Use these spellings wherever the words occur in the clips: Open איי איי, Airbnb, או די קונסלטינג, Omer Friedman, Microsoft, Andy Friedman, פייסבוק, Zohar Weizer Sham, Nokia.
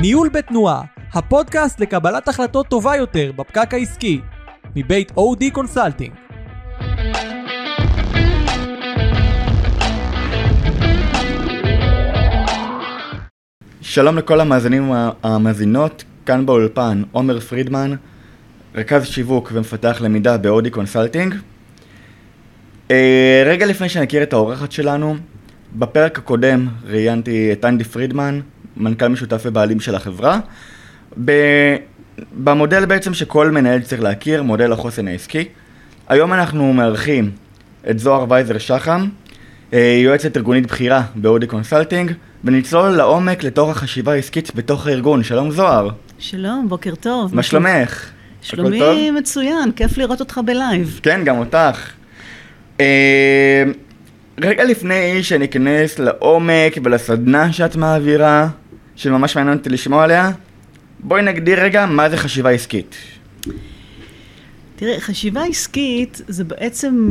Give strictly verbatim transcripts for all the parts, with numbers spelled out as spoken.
ניהול בתנועה, הפודקאסט לקבלת החלטות טובה יותר בפקק העסקי, מבית או די קונסלטינג. שלום לכל המאזינים והמאזינות, כאן באולפן עומר פרידמן, רכז שיווק ומפתח למידה ב-או די קונסלטינג. רגע לפני שנכיר את האורחת שלנו, בפרק הקודם ראיינתי את אנדי פרידמן, מנכ"ל משותף ובעלים של החברה, במודל בעצם שכל מנהל צריך להכיר, מודל החוסן העסקי. היום אנחנו מארחים את זוהר וייזר שחם, יועצת ארגונית בחירה ב-או די קונסלטינג, ונצלול לעומק לתוך החשיבה העסקית בתוך הארגון. שלום זוהר. שלום, בוקר טוב. מה שלומך? שלומי מצוין, כיף לראות אותך בלייב. כן, גם אותך. רגע לפני שניכנס לעומק ולסדנה שאת מעבירה, שממש מעניין אותי לשמוע עליה, בואי נגדיר רגע מה זה חשיבה עסקית. תראה, חשיבה עסקית זה בעצם,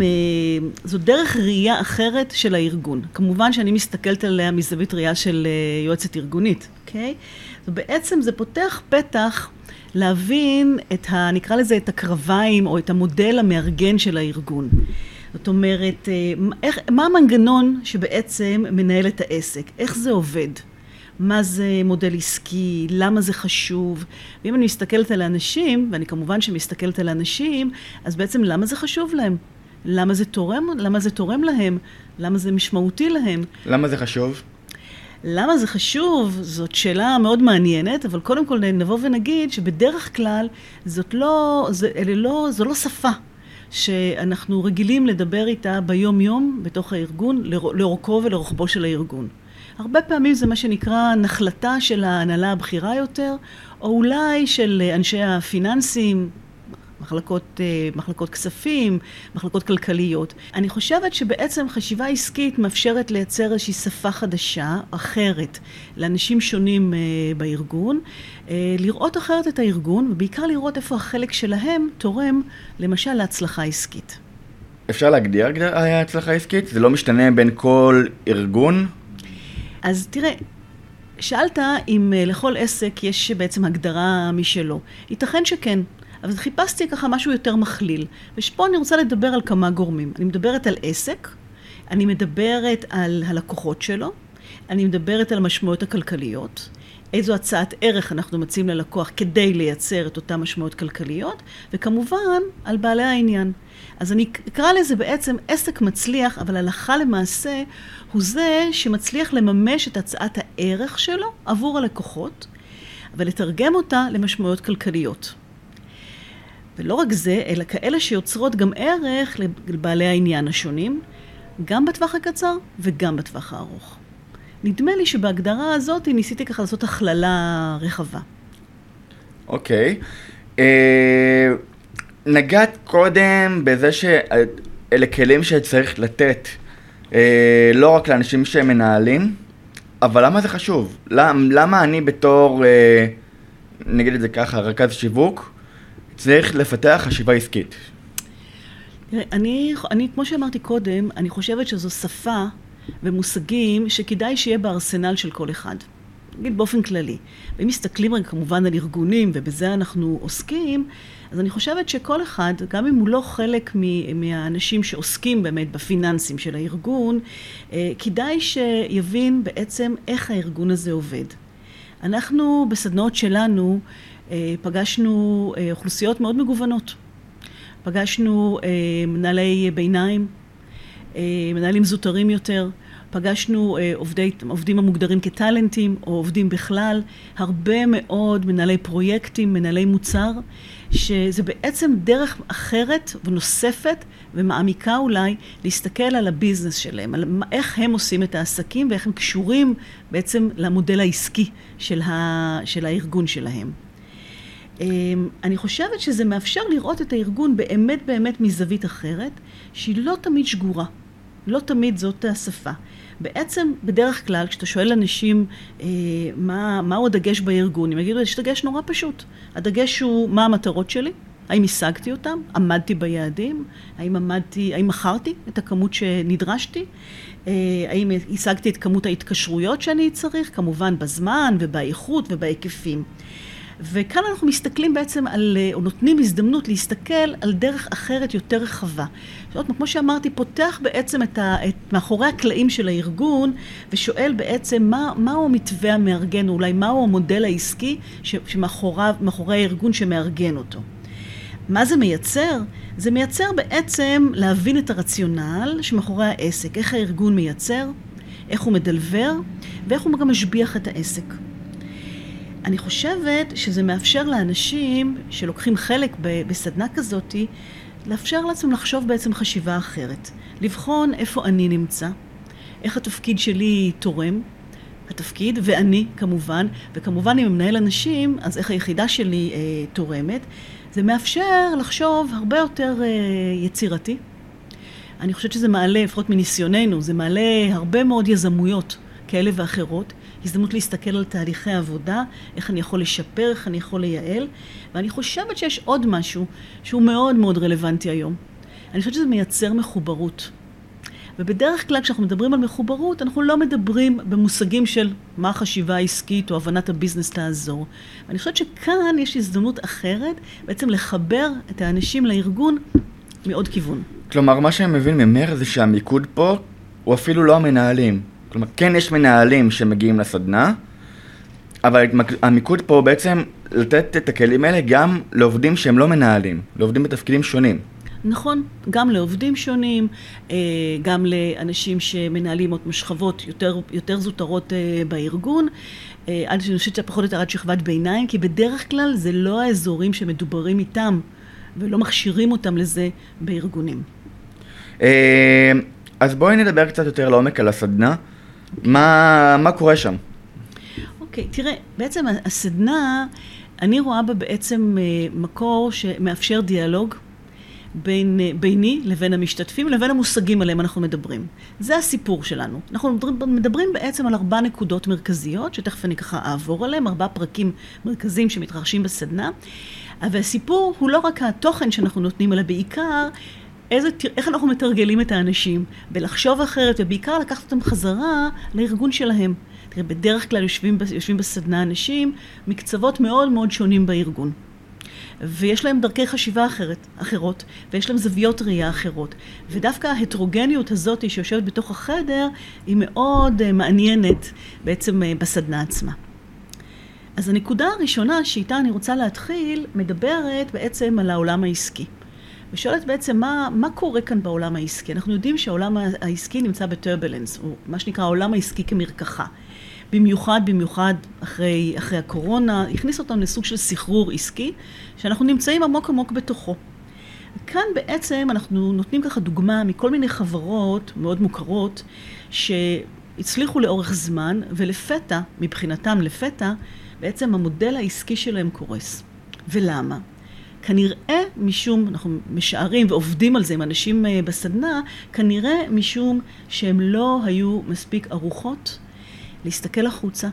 זו דרך ראייה אחרת של הארגון. כמובן שאני מסתכלת עליה מזווית ראייה של יועצת ארגונית, אוקיי? בעצם זה פותח פתח להבין את ה, נקרא לזה, את הקרביים או את המודל המארגן של הארגון. זאת אומרת, איך, מה המנגנון שבעצם מנהל את העסק? איך זה עובד? מה זה מודל עסקי? למה זה חשוב? ואם אני מסתכלת על האנשים, ואני כמובן שמסתכלת על האנשים, אז בעצם למה זה חשוב להם? למה זה תורם? למה זה תורם להם? למה זה משמעותי להם? למה זה חשוב? למה זה חשוב? זאת שאלה מאוד מעניינת, אבל קודם כל נבוא ונגיד שבדרך כלל זאת לא, זה, אלה לא, זו לא שפה שאנחנו רגילים לדבר איתה ביום-יום בתוך הארגון, לאורכו ולרוחבו של הארגון. הרבה פעמים זה מה שנקרא נחלתה של ההנהלה הבכירה יותר, או אולי של אנשי הפיננסים, מחלקות, מחלקות כספים, מחלקות כלכליות. אני חושבת שבעצם חשיבה עסקית מאפשרת לייצר איזושהי שפה חדשה, אחרת, לאנשים שונים בארגון, לראות אחרת את הארגון, ובעיקר לראות איפה החלק שלהם תורם, למשל, להצלחה עסקית. אפשר להגדיר הצלחה עסקית? זה לא משתנה בין כל ארגון? אז תראה, שאלת אם לכל עסק יש בעצם הגדרה משלו. ייתכן שכן. אבל חיפשתי ככה משהו יותר מכליל, ושפה אני רוצה לדבר על כמה גורמים. אני מדברת על עסק, אני מדברת על הלקוחות שלו, אני מדברת על המשמעויות הכלכליות, איזו הצעת ערך אנחנו מציעים ללקוח כדי לייצר את אותן משמעויות כלכליות, וכמובן על בעלי העניין. אז אני אקרא לזה בעצם עסק מצליח, אבל הלכה למעשה הוא זה שמצליח לממש את הצעת הערך שלו עבור הלקוחות, ולתרגם אותה למשמעויות כלכליות. ולא רק זה, אלא כאלה שיוצרות גם ערך לבעלי העניין השונים, גם בטווח הקצר וגם בטווח הארוך. נדמה לי שבהגדרה הזאת ניסיתי ככה לעשות הכללה רחבה. אוקיי. אה, נגעת קודם בזה שאלה כלים שצריך לתת, אה, לא רק לאנשים שמנהלים, אבל למה זה חשוב? למה, למה אני בתור, אה, נגיד את זה ככה, רכז שיווק, צריך לפתח חשיבה עסקית? אני, אני, כמו שאמרתי קודם, אני חושבת שזו שפה ומושגים שכדאי שיהיה בארסנל של כל אחד. נגיד באופן כללי. ואם מסתכלים רק כמובן על ארגונים, ובזה אנחנו עוסקים, אז אני חושבת שכל אחד, גם אם הוא לא חלק מ- מהאנשים שעוסקים באמת בפיננסים של הארגון, כדאי שיבין בעצם איך הארגון הזה עובד. אנחנו בסדנאות שלנו, פגשנו אוכלוסיות מאוד מגוונות. פגשנו מנהלי ביניים, מנהלים זוטרים יותר, פגשנו עובדי, עובדים המוגדרים כטלנטים, או עובדים בכלל, הרבה מאוד מנהלי פרויקטים, מנהלי מוצר, שזה בעצם דרך אחרת ונוספת ומעמיקה אולי להסתכל על הביזנס שלהם, על איך הם עושים את העסקים ואיך הם קשורים בעצם למודל העסקי של, ה, של הארגון שלהם. אני חושבת שזה מאפשר לראות את הארגון באמת באמת מזווית אחרת, שהיא לא תמיד שגורה, לא תמיד זאת השפה. בעצם בדרך כלל, כשאתה שואל אנשים מה, מהו הדגש בארגון, הם יגידו, יש דגש נורא פשוט. הדגש הוא מה המטרות שלי, האם השגתי אותם? עמדתי ביעדים? האם עמדתי, האם מכרתי את הכמות שנדרשתי? האם השגתי את כמות ההתקשרויות שאני צריך? כמובן בזמן ובאיכות ובהיקפים. וכאן אנחנו מסתכלים בעצם על, או נותנים הזדמנות להסתכל על דרך אחרת יותר רחבה. זאת אומרת, כמו שאמרתי, פותח בעצם את, ה, את מאחורי הקלעים של הארגון, ושואל בעצם מה, מהו המתווה המארגן, אולי מהו המודל העסקי ש, שמאחורי הארגון שמארגן אותו. מה זה מייצר? זה מייצר בעצם להבין את הרציונל שמאחורי העסק, איך הארגון מייצר, איך הוא מדלבר, ואיך הוא גם משביח את העסק. אני חושבת שזה מאפשר לאנשים שלוקחים חלק בסדנה כזאת, לאפשר לעצמם לחשוב בעצם חשיבה אחרת. לבחון איפה אני נמצא, איך התפקיד שלי תורם, התפקיד, ואני כמובן, וכמובן אם מנהל אנשים, אז איך היחידה שלי אה, תורמת. זה מאפשר לחשוב הרבה יותר אה, יצירתי. אני חושבת שזה מעלה, לפחות מניסיוננו, זה מעלה הרבה מאוד יזמויות כאלה ואחרות. הזדמנות להסתכל על תהליכי העבודה, איך אני יכול לשפר, איך אני יכול לייעל. ואני חושבת שיש עוד משהו שהוא מאוד מאוד רלוונטי היום. אני חושבת שזה מייצר מחוברות. ובדרך כלל כשאנחנו מדברים על מחוברות, אנחנו לא מדברים במושגים של מה החשיבה העסקית או הבנת הביזנס לעזור. ואני חושבת שכאן יש הזדמנות אחרת בעצם לחבר את האנשים לארגון מעוד כיוון. כלומר, מה שאני מבין ממר זה שהמיקוד פה הוא אפילו לא המנהלים. כלומר, כן יש מנהלים שמגיעים לסדנה, אבל המיקוד פה בעצם לתת את הכלים האלה גם לעובדים שהם לא מנהלים, לעובדים בתפקידים שונים. נכון, גם לעובדים שונים, גם לאנשים שמנהלים עוד משכבות יותר, יותר זוטרות בארגון. אני חושבת שפחות יותר עד שכבת ביניים, כי בדרך כלל זה לא האזורים שמדוברים איתם ולא מכשירים אותם לזה בארגונים. אז בואי נדבר קצת יותר לעומק על הסדנה. מה, מה קורה שם? אוקיי, תראה, בעצם הסדנה, אני רואה בה בעצם מקור שמאפשר דיאלוג בין, ביני לבין המשתתפים, לבין המושגים עליהם אנחנו מדברים. זה הסיפור שלנו. אנחנו מדברים, מדברים בעצם על ארבע נקודות מרכזיות, שתכף אני ככה אעבור עליהם, ארבע פרקים מרכזיים שמתרחשים בסדנה. אבל הסיפור הוא לא רק התוכן שאנחנו נותנים, אלא בעיקר איזה, איך אנחנו מתרגלים את האנשים, בלחשוב אחרת, ובעיקר לקחת אותם חזרה לארגון שלהם. תראה, בדרך כלל יושבים, יושבים בסדנה אנשים, מקצוות מאוד מאוד שונים בארגון. ויש להם דרכי חשיבה אחרת, אחרות, ויש להם זוויות ראייה אחרות. ודווקא ההטרוגניות הזאת שיושבת בתוך החדר, היא מאוד מעניינת בעצם בסדנה עצמה. אז הנקודה הראשונה שאיתה אני רוצה להתחיל, מדברת בעצם על העולם העסקי. ושואלת בעצם מה, מה קורה כאן בעולם העסקי. אנחנו יודעים שהעולם העסקי נמצא בטרבלנס, או מה שנקרא העולם העסקי כמרקחה. במיוחד, במיוחד אחרי, אחרי הקורונה, הכניס אותנו לסוג של סחרור עסקי, שאנחנו נמצאים עמוק עמוק בתוכו. כאן בעצם אנחנו נותנים ככה דוגמה מכל מיני חברות מאוד מוכרות, שהצליחו לאורך זמן, ולפתע, מבחינתם לפתע, בעצם המודל העסקי שלהם קורס. ולמה? כנראה משום, אנחנו משערים ועובדים על זה עם אנשים בסדנה, כנראה משום שהם לא היו מספיק ערוכות להסתכל החוצה,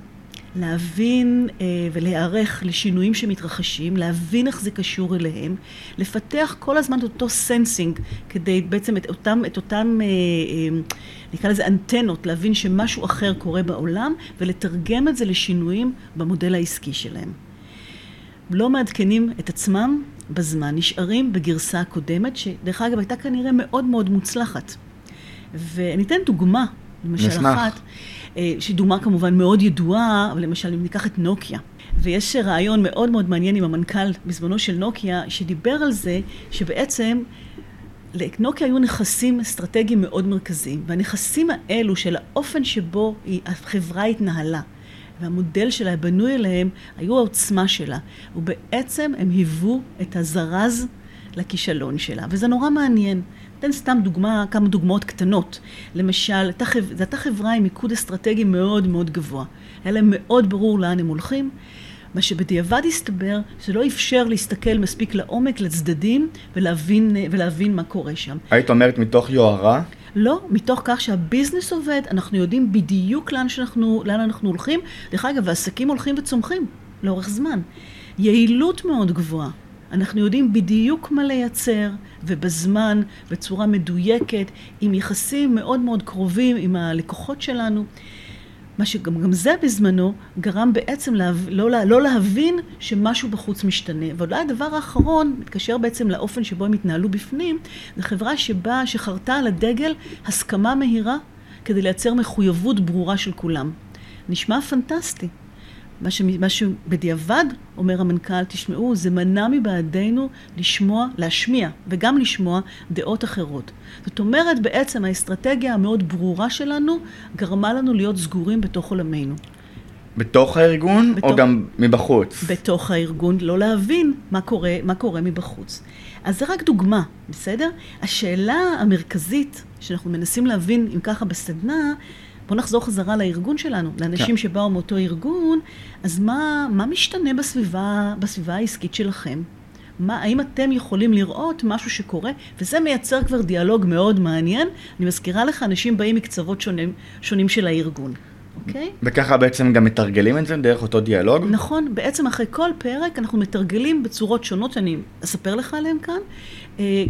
להבין ולהיערך לשינויים שמתרחשים, להבין איך זה קשור אליהם, לפתח כל הזמן את אותו סנסינג, כדי בעצם את אותם, את אותם, נקרא לזה אנטנות, להבין שמשהו אחר קורה בעולם, ולתרגם את זה לשינויים במודל העסקי שלהם. לא מעדכנים את עצמם בזמן, נשארים בגרסה הקודמת, שדרך אגב הייתה כנראה מאוד מאוד מוצלחת. ואני אתן דוגמה, למשל נשמח. אחת, שדוגמה כמובן מאוד ידועה, אבל למשל אם ניקח את נוקיה. ויש רעיון מאוד מאוד מעניין עם המנכ"ל בזמנו של נוקיה, שדיבר על זה שבעצם לנוקיה היו נכסים אסטרטגיים מאוד מרכזיים, והנכסים האלו של האופן שבו החברה התנהלה, והמודל שלה, הבנוי אליהם, היו העוצמה שלה. ובעצם הם היוו את הזרז לכישלון שלה. וזה נורא מעניין. אתן סתם דוגמה, כמה דוגמאות קטנות. למשל, זו הייתה חברה עם מיקוד אסטרטגי מאוד מאוד גבוה. היה להם מאוד ברור לאן הם הולכים. מה שבדיעבד הסתבר, שלא אפשר להסתכל מספיק לעומק, לצדדים, ולהבין, ולהבין מה קורה שם. היית אומרת מתוך יוהרה? לא, מתוך כך שהביזנס עובד, אנחנו יודעים בדיוק לאן שאנחנו, לאן אנחנו הולכים. דרך אגב, העסקים הולכים וצומחים לאורך זמן. יעילות מאוד גבוהה. אנחנו יודעים בדיוק מה לייצר, ובזמן, בצורה מדויקת, עם יחסים מאוד מאוד קרובים עם הלקוחות שלנו. מה שגם גם זה בזמנו גרם בעצם להב... לא, לא, לא להבין שמשהו בחוץ משתנה. ואולי הדבר האחרון, מתקשר בעצם לאופן שבו הם התנהלו בפנים, זו חברה שבה, שחרתה על הדגל הסכמה מהירה כדי לייצר מחויבות ברורה של כולם. נשמע פנטסטי. מה, ש... מה שבדיעבד, אומר המנכ"ל, תשמעו, זה מנע מבעדינו לשמוע, להשמיע, וגם לשמוע דעות אחרות. זאת אומרת, בעצם האסטרטגיה המאוד ברורה שלנו גרמה לנו להיות סגורים בתוך עולמנו. בתוך הארגון בתוך... או גם מבחוץ? בתוך הארגון, לא להבין מה קורה, מה קורה מבחוץ. אז זה רק דוגמה, בסדר? השאלה המרכזית שאנחנו מנסים להבין, אם ככה בסדנה, בוא נחזור חזרה לארגון שלנו, לאנשים כן. שבאו מאותו ארגון, אז מה, מה משתנה בסביבה, בסביבה העסקית שלכם? מה, האם אתם יכולים לראות משהו שקורה? וזה מייצר כבר דיאלוג מאוד מעניין. אני מזכירה לך, אנשים באים מקצוות שונים, שונים של הארגון. Okay? וככה בעצם גם מתרגלים את זה דרך אותו דיאלוג? נכון, בעצם אחרי כל פרק אנחנו מתרגלים בצורות שונות, אני אספר לך עליהם כאן,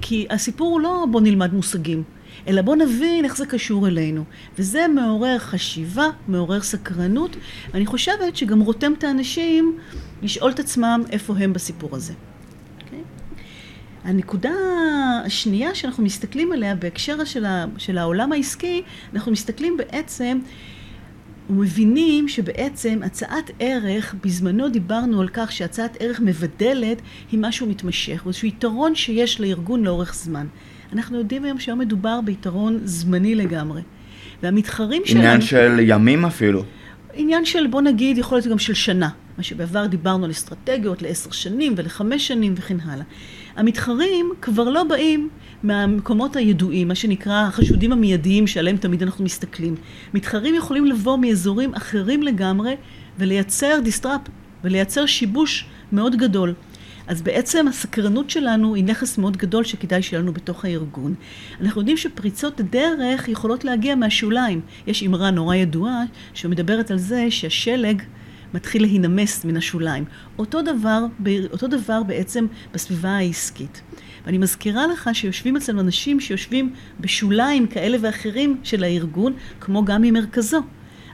כי הסיפור הוא לא בוא נלמד מושגים. אלא בוא נבין איך זה קשור אלינו. וזה מעורר חשיבה, מעורר סקרנות. אני חושבת שגם רותם את האנשים לשאול את עצמם איפה הם בסיפור הזה. Okay? הנקודה השנייה שאנחנו מסתכלים עליה בהקשר של, ה, של העולם העסקי, אנחנו מסתכלים בעצם ומבינים שבעצם הצעת ערך, בזמנו דיברנו על כך שהצעת ערך מבדלת היא משהו מתמשך, ואיזשהו יתרון שיש לארגון לאורך זמן. אנחנו יודעים היום שהיום מדובר ביתרון זמני לגמרי. והמתחרים שלנו... עניין של ימים אפילו. עניין של, בוא נגיד, יכול להיות גם של שנה. מה שבעבר דיברנו על אסטרטגיות לעשר שנים ולחמש שנים וכן הלאה. המתחרים כבר לא באים מהמקומות הידועים, מה שנקרא החשודים המיידיים שעליהם תמיד אנחנו מסתכלים. מתחרים יכולים לבוא מאזורים אחרים לגמרי ולייצר דיסטראפ ולייצר שיבוש מאוד גדול. אז בעצם הסקרנות שלנו היא נכס מאוד גדול שכדאי שלנו בתוך הארגון. אנחנו יודעים שפריצות דרך יכולות להגיע מהשוליים. יש אמרה נורא ידועה שמדברת על זה שהשלג מתחיל להינמס מן השוליים. אותו דבר, אותו דבר בעצם בסביבה העסקית. ואני מזכירה לך שיושבים אצלנו אנשים שיושבים בשוליים כאלה ואחרים של הארגון, כמו גם ממרכזו.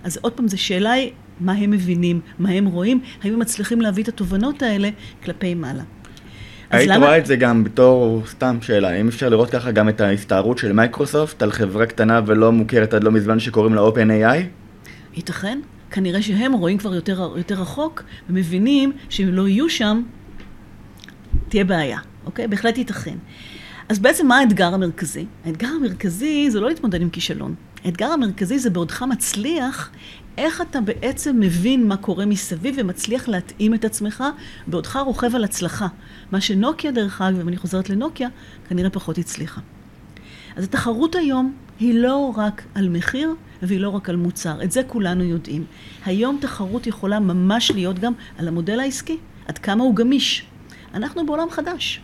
אז עוד פעם, זו שאלה היא, מה הם מבינים, מה הם רואים, האם הם מצליחים להביא את התובנות האלה כלפי מעלה. היית למה... רואה את זה גם בתור סתם שאלה, אם אפשר לראות ככה גם את ההסתערות של מייקרוסופט על חברה קטנה ולא מוכרת עד לא מזמן שקוראים לה Open איי איי? ייתכן, כנראה שהם רואים כבר יותר, יותר רחוק ומבינים שאם לא יהיו שם, תהיה בעיה, אוקיי? בהחלט ייתכן. אז בעצם מה האתגר המרכזי? האתגר המרכזי זה לא להתמודד עם כישלון. האתגר המרכזי זה בעודך מצליח, איך אתה בעצם מבין מה קורה מסביב ומצליח להתאים את עצמך, בעודך רוכב על הצלחה. מה שנוקיה דרך אגב, ואני חוזרת לנוקיה, כנראה פחות הצליחה. אז התחרות היום היא לא רק על מחיר והיא לא רק על מוצר. את זה כולנו יודעים. היום תחרות יכולה ממש להיות גם על המודל העסקי, עד כמה הוא גמיש. אנחנו בעולם חדש.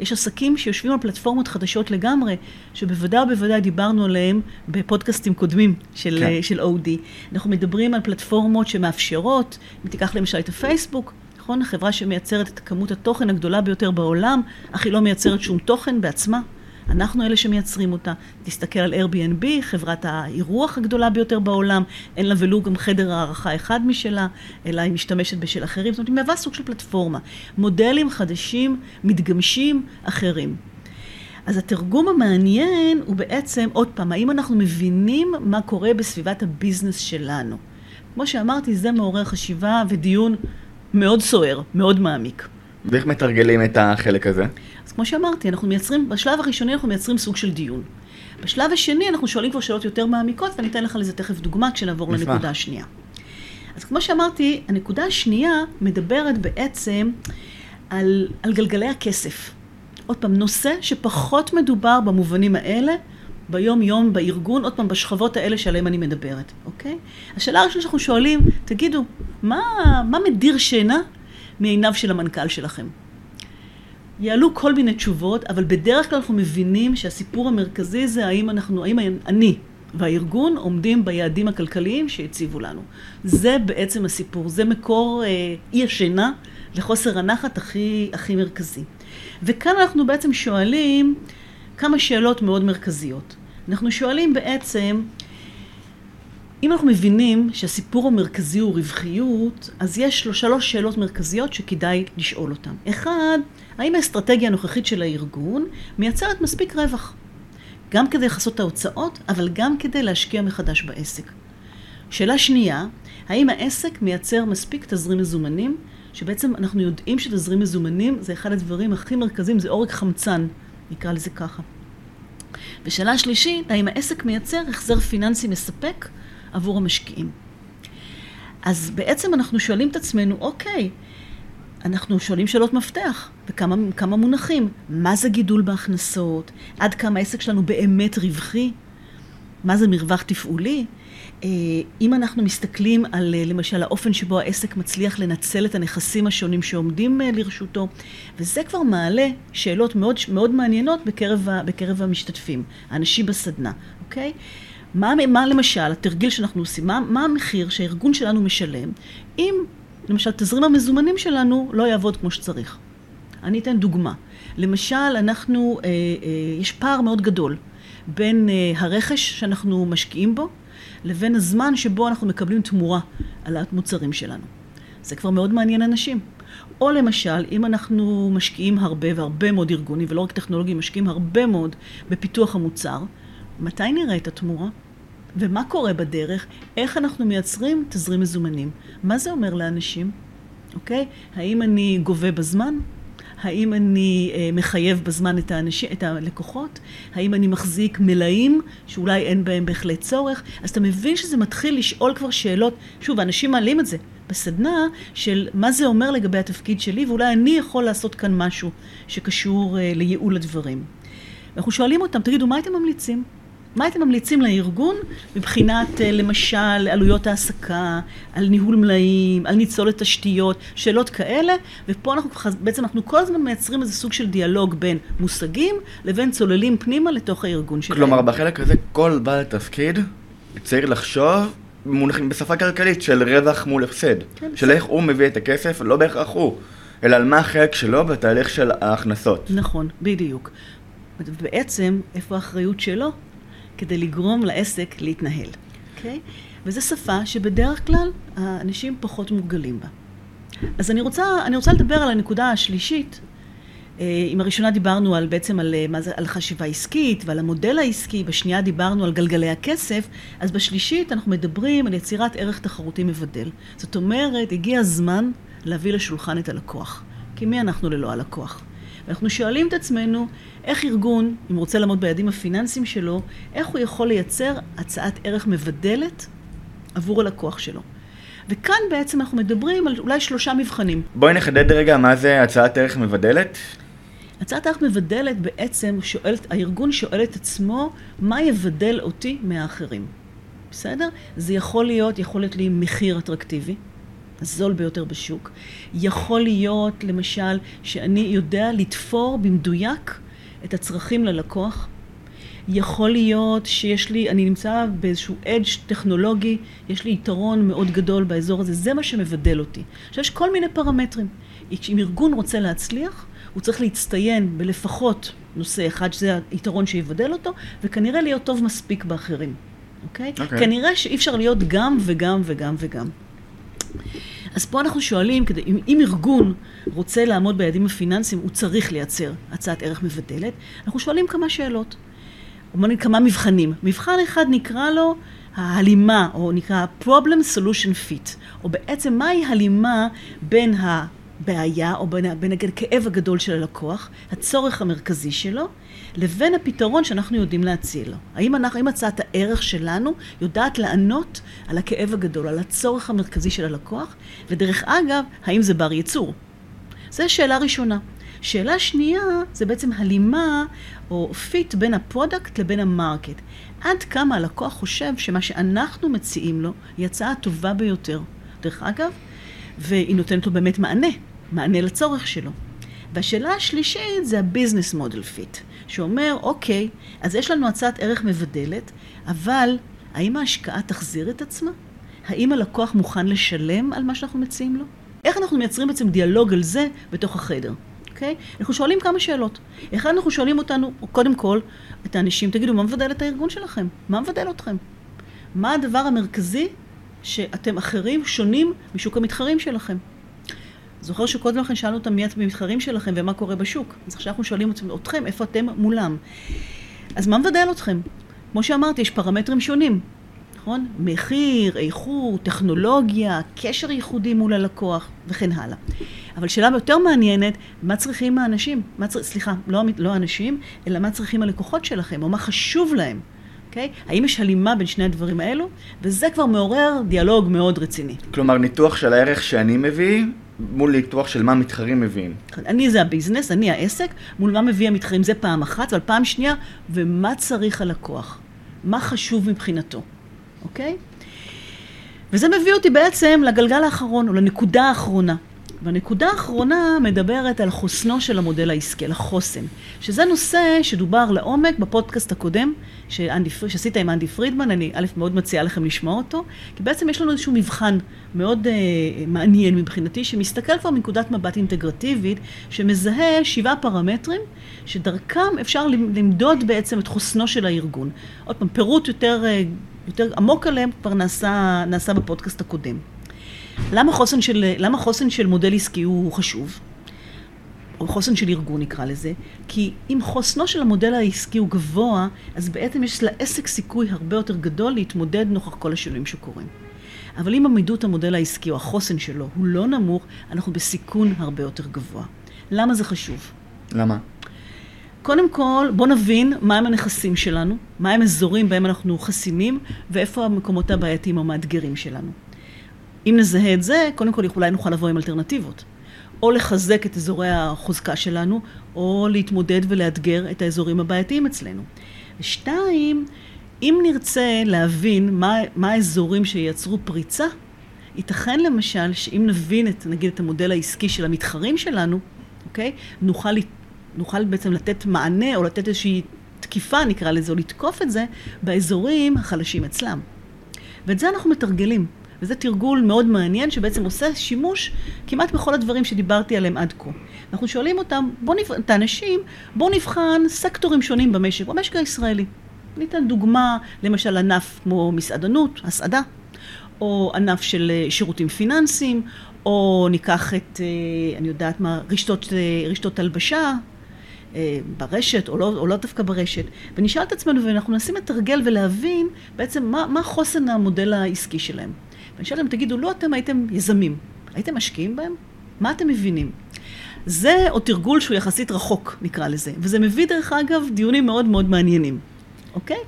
יש עסקים שיושבים על פלטפורמות חדשות לגמרי, שבוודאי ובוודאי דיברנו עליהם בפודקאסטים קודמים של, כן. של או די. אנחנו מדברים על פלטפורמות שמאפשרות, אם תיקח למשל את הפייסבוק, נכון? החברה שמייצרת את כמות התוכן הגדולה ביותר בעולם, אך היא לא מייצרת שום תוכן בעצמה. אנחנו אלה שמייצרים אותה. תסתכל על Airbnb, חברת האירוח הגדולה ביותר בעולם, אין לה ולו גם חדר הערכה אחד משלה, אלא היא משתמשת בשל אחרים. זאת אומרת, היא מהווה סוג של פלטפורמה. מודלים חדשים, מתגמשים, אחרים. אז התרגום המעניין הוא בעצם, עוד פעם, האם אנחנו מבינים מה קורה בסביבת הביזנס שלנו? כמו שאמרתי, זה מעורר חשיבה ודיון מאוד סוער, מאוד מעמיק. ואיך מתרגלים את החלק הזה? אז כמו שאמרתי, אנחנו מייצרים, בשלב הראשוני אנחנו מייצרים סוג של דיון. בשלב השני אנחנו שואלים כבר שאלות יותר מעמיקות, ואני אתן לך לזה תכף דוגמה כשנעבור נשמע. לנקודה השנייה. אז כמו שאמרתי, הנקודה השנייה מדברת בעצם על, על גלגלי הכסף. עוד פעם, נושא שפחות מדובר במובנים האלה, ביום יום, בארגון, עוד פעם בשכבות האלה שעליהם אני מדברת, אוקיי? השאלה הראשונה שאנחנו שואלים, תגידו, מה, מה מדיר שינה? מעיניו של המנכ"ל שלכם. יעלו כל מיני תשובות, אבל בדרך כלל אנחנו מבינים שהסיפור המרכזי זה האם אנחנו, האם אני, והארגון עומדים ביעדים הכלכליים שהציבו לנו. זה בעצם הסיפור, זה מקור אה, אי השינה לחוסר הנחת הכי, הכי מרכזי. וכאן אנחנו בעצם שואלים כמה שאלות מאוד מרכזיות. אנחנו שואלים בעצם, אם אנחנו מבינים שהסיפור המרכזי הוא רווחיות, אז יש לו שלוש שאלות מרכזיות שכדאי לשאול אותן. אחד, האם האסטרטגיה הנוכחית של הארגון מייצרת מספיק רווח? גם כדי לחסות את ההוצאות, אבל גם כדי להשקיע מחדש בעסק. שאלה שנייה, האם העסק מייצר מספיק תזרים מזומנים? שבעצם אנחנו יודעים שתזרים מזומנים זה אחד הדברים הכי מרכזיים, זה עורק חמצן, נקרא לזה ככה. ושאלה שלישית, האם העסק מייצר החזר פיננסי מספק עבור המשקיעים? אז בעצם אנחנו שואלים את עצמנו, אוקיי, אנחנו שואלים שאלות מפתח, וכמה כמה מונחים. מה זה גידול בהכנסות? עד כמה העסק שלנו באמת רווחי? מה זה מרווח תפעולי? אם אנחנו מסתכלים על, למשל, האופן שבו העסק מצליח לנצל את הנכסים השונים שעומדים לרשותו, וזה כבר מעלה שאלות מאוד, מאוד מעניינות בקרב, בקרב המשתתפים, האנשים בסדנה, אוקיי? מה, מה, למשל, התרגיל שאנחנו עושים, מה, מה המחיר שהארגון שלנו משלם, אם, למשל, תזרים המזומנים שלנו לא יעבוד כמו שצריך. אני אתן דוגמה. למשל, אנחנו, אה, אה, יש פער מאוד גדול בין אה, הרכש שאנחנו משקיעים בו, לבין הזמן שבו אנחנו מקבלים תמורה על המוצרים שלנו. זה כבר מאוד מעניין אנשים. או למשל, אם אנחנו משקיעים הרבה והרבה מאוד ארגונים, ולא רק טכנולוגים, משקיעים הרבה מאוד בפיתוח המוצר, מתי נראה את התמורה? ומה קורה בדרך? איך אנחנו מייצרים תזרים מזומנים? מה זה אומר לאנשים? אוקיי? האם אני גובה בזמן? האם אני מחייב בזמן את האנשים, את הלקוחות? האם אני מחזיק מלאים שאולי אין בהם בהחלט צורך? אז אתה מבין שזה מתחיל לשאול כבר שאלות. שוב, האנשים מעלים את זה בסדנה של מה זה אומר לגבי התפקיד שלי, ואולי אני יכול לעשות כאן משהו שקשור לייעול הדברים. ואנחנו שואלים אותם, תגידו, מה אתם ממליצים? מה אתם ממליצים לארגון מבחינת, למשל, עלויות העסקה, על ניהול מלאים, על ניצולת תשתיות, שאלות כאלה, ופה אנחנו, בעצם אנחנו כל הזמן מייצרים איזה סוג של דיאלוג בין מושגים לבין צוללים פנימה לתוך הארגון שלהם. כלומר, בחלק הזה כל בעל תפקיד צריך לחשוב מונחים בשפה כלכלית של רווח מול הפסד, כן, של איך הוא מביא את הכסף, לא בהכרח הוא, אלא על מה החלק שלו בתהליך של ההכנסות. נכון, בדיוק. ובעצם, איפה האחריות שלו? כדי לגרום לעסק להתנהל. אוקיי? וזו שפה שבדרך כלל האנשים פחות מורגלים בה. אז אני רוצה, אני רוצה לדבר על הנקודה השלישית. עם הראשונה דיברנו על, בעצם על, על חשיבה עסקית ועל המודל העסקי, בשנייה דיברנו על גלגלי הכסף, אז בשלישית אנחנו מדברים על יצירת ערך תחרותי מבדל. זאת אומרת, הגיע הזמן להביא לשולחן את הלקוח. כי מי אנחנו ללא הלקוח? אנחנו שואלים את עצמנו, איך ארגון, אם רוצה לעמוד ביעדים הפיננסיים שלו, איך הוא יכול לייצר הצעת ערך מבדלת עבור הלקוח שלו. וכאן בעצם אנחנו מדברים על אולי שלושה מבחנים. בואי נחדד רגע מה זה הצעת ערך מבדלת. הצעת ערך מבדלת בעצם, שואלת, הארגון שואל את עצמו, מה יבדל אותי מהאחרים? בסדר? זה יכול להיות, יכול להיות לי מחיר אטרקטיבי. הזול ביותר בשוק, יכול להיות למשל שאני יודע לתפור במדויק את הצרכים ללקוח, יכול להיות שיש לי, אני נמצא באיזשהו אדג' טכנולוגי, יש לי יתרון מאוד גדול באזור הזה, זה מה שמבדל אותי. עכשיו יש כל מיני פרמטרים. אם ארגון רוצה להצליח, הוא צריך להצטיין בלפחות נושא אחד, שזה היתרון שיבדל אותו, וכנראה להיות טוב מספיק באחרים. אוקיי? אוקיי. כנראה שאי אפשר להיות גם וגם וגם וגם. אז פה אנחנו שואלים, כדי, אם, אם ארגון רוצה לעמוד ביעדים הפיננסיים, הוא צריך לייצר הצעת ערך מבדלת, אנחנו שואלים כמה שאלות, כמה מבחנים. מבחן אחד נקרא לו ההלימה, או נקרא problem solution fit, או בעצם מהי הלימה בין הבעיה, או בין, בין הכאב הגדול של הלקוח, הצורך המרכזי שלו, לבין הפתרון שאנחנו יודעים להציע לו. האם, אנחנו, האם הצעת הערך שלנו יודעת לענות על הכאב הגדול, על הצורך המרכזי של הלקוח, ודרך אגב, האם זה בר ייצור? זו שאלה ראשונה. שאלה שנייה, זה בעצם הלימה או פיט בין הפרודקט לבין המרקט. עד כמה הלקוח חושב שמה שאנחנו מציעים לו היא הצעה הטובה ביותר. דרך אגב, והיא נותנת לו באמת מענה, מענה לצורך שלו. והשאלה השלישית זה הביזנס מודל פיט, שאומר, אוקיי, אז יש לנו הצעת ערך מבדלת, אבל האם ההשקעה תחזיר את עצמה? האם הלקוח מוכן לשלם על מה שאנחנו מציעים לו? איך אנחנו מייצרים בעצם דיאלוג על זה בתוך החדר? אוקיי? אנחנו שואלים כמה שאלות. אחד, אנחנו שואלים אותנו, קודם כל, את האנשים, תגידו, מה מבדל את הארגון שלכם? מה מבדל אתכם? מה הדבר המרכזי שאתם אחרים, שונים משוק המתחרים שלכם? זוכר שקודם לכן שאלנו אותם מי אתם במתחרים שלכם ומה קורה בשוק. אז עכשיו אנחנו שואלים אתכם, איפה אתם מולם? אז מה מבדל אתכם? כמו שאמרתי, יש פרמטרים שונים. נכון? מחיר, איכות, טכנולוגיה, קשר ייחודי מול הלקוח וכן הלאה. אבל שאלה יותר מעניינת, מה צריכים האנשים? מה צר... סליחה, לא, לא האנשים, אלא מה צריכים הלקוחות שלכם, או מה חשוב להם. Okay? האם יש הלימה בין שני הדברים האלו? וזה כבר מעורר דיאלוג מאוד רציני. כלומר, ניתוח של הערך שאני מביא, מול ניתוח של מה מתחרים מביאים. אני זה הביזנס, אני העסק, מול מה מביא המתחרים, זה פעם אחת, אבל פעם שנייה, ומה צריך הלקוח? מה חשוב מבחינתו? אוקיי? וזה מביא אותי בעצם לגלגל האחרון, או לנקודה האחרונה. והנקודה האחרונה מדברת על חוסנו של המודל העסקי, על החוסן. שזה נושא שדובר לעומק בפודקאסט הקודם, שאנדי, שעשית עם אנדי פרידמן, אני א' מאוד מציעה לכם לשמוע אותו, כי בעצם יש לנו איזשהו מבחן מאוד uh, מעניין מבחינתי, שמסתכל כבר מנקודת מבט אינטגרטיבית, שמזהה שבעה פרמטרים, שדרכם אפשר למדוד בעצם את חוסנו של הארגון. עוד פעם, פירוט יותר... Uh, יותר עמוק עליהם כבר נעשה, נעשה בפודקאסט הקודם. למה חוסן של, למה חוסן של מודל עסקי הוא חשוב? או חוסן של ארגון נקרא לזה. כי אם חוסנו של המודל העסקי הוא גבוה, אז בעצם יש לעסק סיכוי הרבה יותר גדול להתמודד נוכח כל השינויים שקורים. אבל אם עמידות המודל העסקי או החוסן שלו הוא לא נמוך, אנחנו בסיכון הרבה יותר גבוה. למה זה חשוב? למה? קודם כל, בוא נבין מהם הנכסים שלנו, מהם אזורים בהם אנחנו חסימים, ואיפה המקומות הבעייתיים או מאתגרים שלנו. אם נזהה את זה, קודם כל, אולי נוכל לבוא עם אלטרנטיבות. או לחזק את אזורי החוזקה שלנו, או להתמודד ולאתגר את האזורים הבעייתיים אצלנו. שתיים, אם נרצה להבין מה, מה האזורים שייצרו פריצה, ייתכן למשל שאם נבין את, נגיד, את המודל העסקי של המתחרים שלנו, אוקיי, נוכל להתמודד. נוכל בעצם לתת מענה או לתת איזושהי תקיפה, נקרא לזה, או לתקוף את זה, באזורים החלשים אצלם. ואת זה אנחנו מתרגלים. וזה תרגול מאוד מעניין שבעצם עושה שימוש כמעט בכל הדברים שדיברתי עליהם עד כה. אנחנו שואלים אותם, בוא נבחן, את האנשים, בוא נבחן סקטורים שונים במשק, במשק הישראלי. ניתן דוגמה, למשל ענף כמו מסעדנות, הסעדה, או ענף של שירותים פיננסיים, או ניקח את, אני יודעת מה, רשתות, רשתות הלבשה, ברשת, או לא, או לא דווקא ברשת. ונשאל את עצמנו, ואנחנו מנסים לתרגל ולהבין בעצם מה, מה חוסן המודל העסקי שלהם. ונשאל להם, תגידו, לא אתם הייתם יזמים, הייתם משקיעים בהם? מה אתם מבינים? זה או תרגול שהוא יחסית רחוק, נקרא לזה. וזה מביא דרך אגב דיונים מאוד מאוד מעניינים. אוקיי?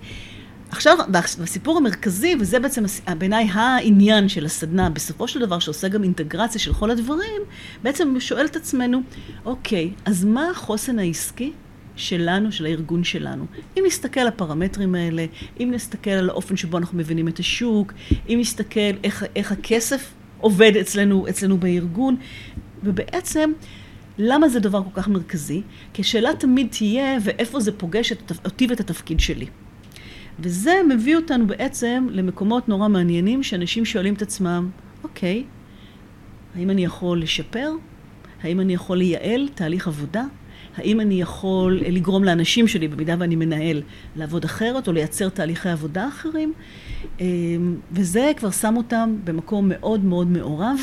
עכשיו, בסיפור המרכזי, וזה בעצם בעיניי העניין של הסדנה, בסופו של דבר שעושה גם אינטגרציה של כל הדברים, בעצם שואל את עצמנו, אוקיי, אז מה החוסן העסקי שלנו, של הארגון שלנו? אם נסתכל על הפרמטרים האלה, אם נסתכל על האופן שבו אנחנו מבינים את השוק, אם נסתכל איך, איך הכסף עובד אצלנו, אצלנו בארגון, ובעצם... למה זה דבר כל כך מרכזי? כי השאלה תמיד תהיה, ואיפה זה פוגש את, אותי ואת התפקיד שלי. וזה מביא אותנו בעצם למקומות נורא מעניינים, שאנשים שואלים את עצמם, אוקיי, האם אני יכול לשפר? האם אני יכול לייעל תהליך עבודה? האם אני יכול לגרום לאנשים שלי, במידה ואני מנהל, לעבוד אחרת, או לייצר תהליכי עבודה אחרים? וזה כבר שם אותם במקום מאוד מאוד מעורב,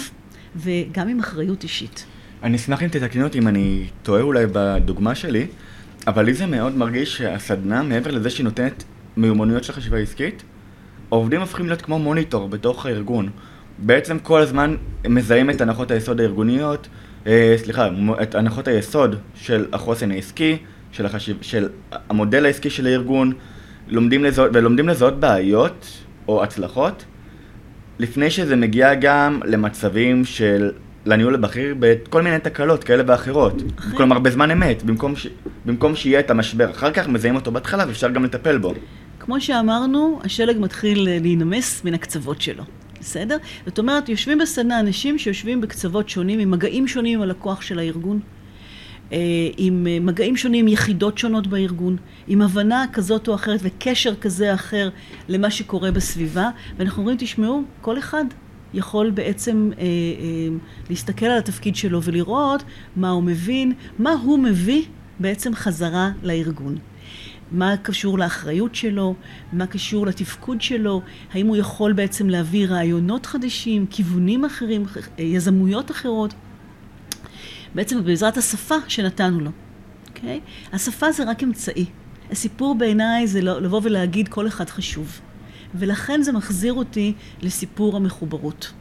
וגם עם אחריות אישית. אני אשמח אם תתקני אותי אם אני טועה אולי בדוגמה שלי, אבל לי זה מאוד מרגיש שהסדנה, מעבר לזה שהיא נותנת מיומנויות של חשיבה עסקית, העובדים הופכים להיות כמו מוניטור בתוך הארגון. בעצם כל הזמן מזהים את הנחות היסוד הארגוניות, אה, סליחה, את הנחות היסוד של החוסן העסקי, של, החשיב, של המודל העסקי של הארגון, לומדים לזהות, ולומדים לזהות בעיות או הצלחות, לפני שזה מגיע גם למצבים של... לניהול הבכיר בכל מיני תקלות כאלה ואחרות. כלומר, בזמן אמת, במקום ש... במקום שיהיה את המשבר. אחר כך מזהים אותו בהתחלה ואפשר גם לטפל בו. כמו שאמרנו, השלג מתחיל להינמס מן הקצוות שלו. בסדר? זאת אומרת, יושבים בסדנה אנשים שיושבים בקצוות שונים, עם מגעים שונים עם הלקוח של הארגון. עם מגעים שונים, יחידות שונות בארגון, עם הבנה כזאת או אחרת וקשר כזה או אחר למה שקורה בסביבה, ואנחנו אומרים, תשמעו, כל אחד יכול בעצם אה, אה, להסתכל על התפקיד שלו ולראות מה הוא מבין, מה הוא מביא בעצם חזרה לארגון. מה קשור לאחריות שלו, מה קשור לתפקוד שלו, האם הוא יכול בעצם להביא רעיונות חדשים, כיוונים אחרים, יזמויות אחרות, בעצם בעזרת השפה שנתנו לו. אוקיי? השפה זה רק אמצעי. הסיפור בעיניי זה לבוא ולהגיד כל אחד חשוב. ולכן זה מחזיר אותי לסיפור המחוברות.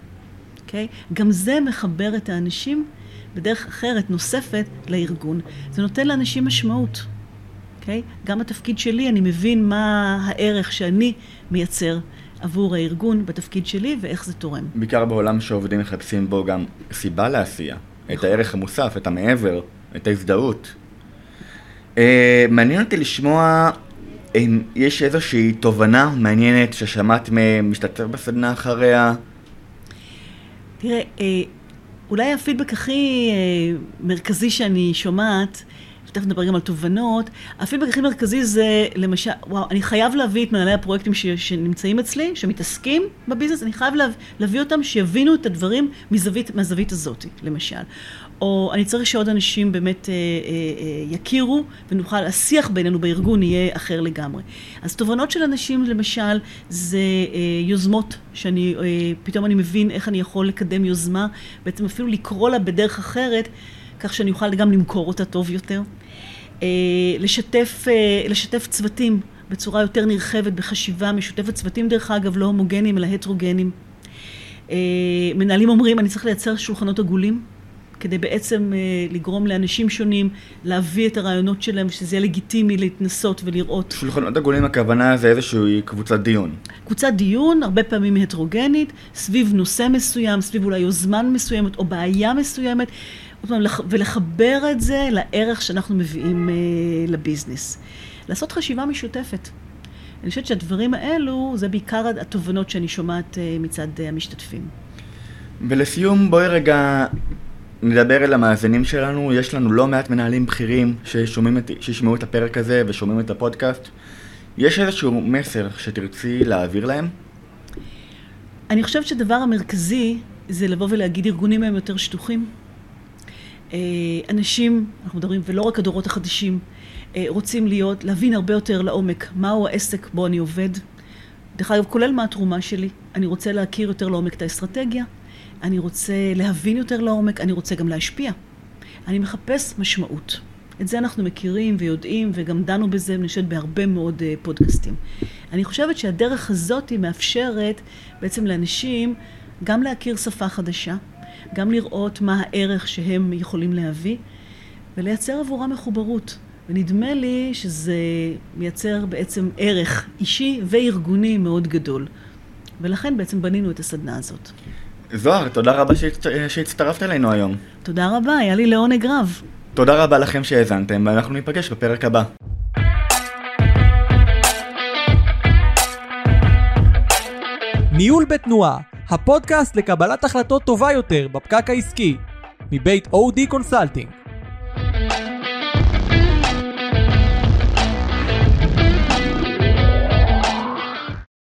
אוקיי? גם זה מחבר את האנשים בדרך אחרת, נוספת, לארגון. זה נותן לאנשים משמעות. אוקיי? גם התפקיד שלי, אני מבין מה הערך שאני מייצר עבור הארגון בתפקיד שלי ואיך זה תורם. בעיקר בעולם שעובדים מחפשים בו גם סיבה לעשייה. את הערך המוסף, את המעבר, את ההזדהות. Uh, מעניין אותי לשמוע אם יש איזושהי תובנה מעניינת ששמעת משתתף בסדנה אחריה. תראה, uh, אולי הפידבק הכי uh, מרכזי שאני שומעת, תכף נדבר גם על תובנות, הפידבק הכי מרכזי זה למשל, וואו, אני חייב להביא את מנהלי הפרויקטים ש, שנמצאים אצלי, שמתעסקים בביזנס, אני חייב לה, להביא אותם שיבינו את הדברים מזווית, מהזווית הזאת, למשל. או אני צריך שעוד אנשים באמת אה, אה, אה, יכירו ונוכל, השיח בינינו בארגון יהיה אחר לגמרי. אז תובנות של אנשים, למשל, זה אה, יוזמות, שאני, אה, פתאום אני מבין איך אני יכול לקדם יוזמה, בעצם אפילו לקרוא לה בדרך אחרת, כך שאני אוכל גם למכור אותה טוב יותר. לשתף, לשתף צוותים בצורה יותר נרחבת, בחשיבה משותפת. צוותים דרך אגב לא הומוגנים אלא הטרוגנים. מנהלים אומרים, אני צריך לייצר שולחנות עגולים, כדי בעצם לגרום לאנשים שונים להביא את הרעיונות שלהם, שזה יהיה לגיטימי להתנסות ולראות. שולחנות עגולים, הכוונה זה איזושהי קבוצת דיון. קבוצת דיון, הרבה פעמים הטרוגנית, סביב נושא מסוים, סביב אולי יוזמן מסוימת או בעיה מסוימת, ולחבר את זה לערך שאנחנו מביאים לביזנס. לעשות חשיבה משותפת. אני חושבת שהדברים האלו, זה בעיקר התובנות שאני שומעת מצד המשתתפים. ולסיום, בואי רגע נדבר אל המאזינים שלנו. יש לנו לא מעט מנהלים בכירים ששומעים את, ששמעו את הפרק הזה ושומעים את הפודקאסט. יש איזשהו מסר שתרצי להעביר להם? אני חושבת שהדבר המרכזי זה לבוא ולהגיד, ארגונים הם יותר שטוחים. אנשים, אנחנו מדברים, ולא רק הדורות החדשים, רוצים להיות, להבין הרבה יותר לעומק מהו העסק בו אני עובד. דרך אגב, כולל מה התרומה שלי. אני רוצה להכיר יותר לעומק את האסטרטגיה, אני רוצה להבין יותר לעומק, אני רוצה גם להשפיע. אני מחפש משמעות. את זה אנחנו מכירים ויודעים, וגם דנו בזה, נשת בהרבה מאוד פודקאסטים. אני חושבת שהדרך הזאת היא מאפשרת בעצם לאנשים גם להכיר שפה חדשה, גם לראות מה הערך שהם יכולים להביא, ולייצר עבורה מחוברות. ונדמה לי שזה מייצר בעצם ערך אישי וארגוני מאוד גדול. ולכן בעצם בנינו את הסדנה הזאת. זוהר, תודה רבה שהצטרפת אלינו היום. תודה רבה, היה לי לעונג רב. תודה רבה לכם שהאזנתם, ואנחנו ניפגש בפרק הבא. ניהול בתנועה, הפודקאסט לקבלת החלטות טובה יותר בפקק העסקי, מבית או די קונסלטינג.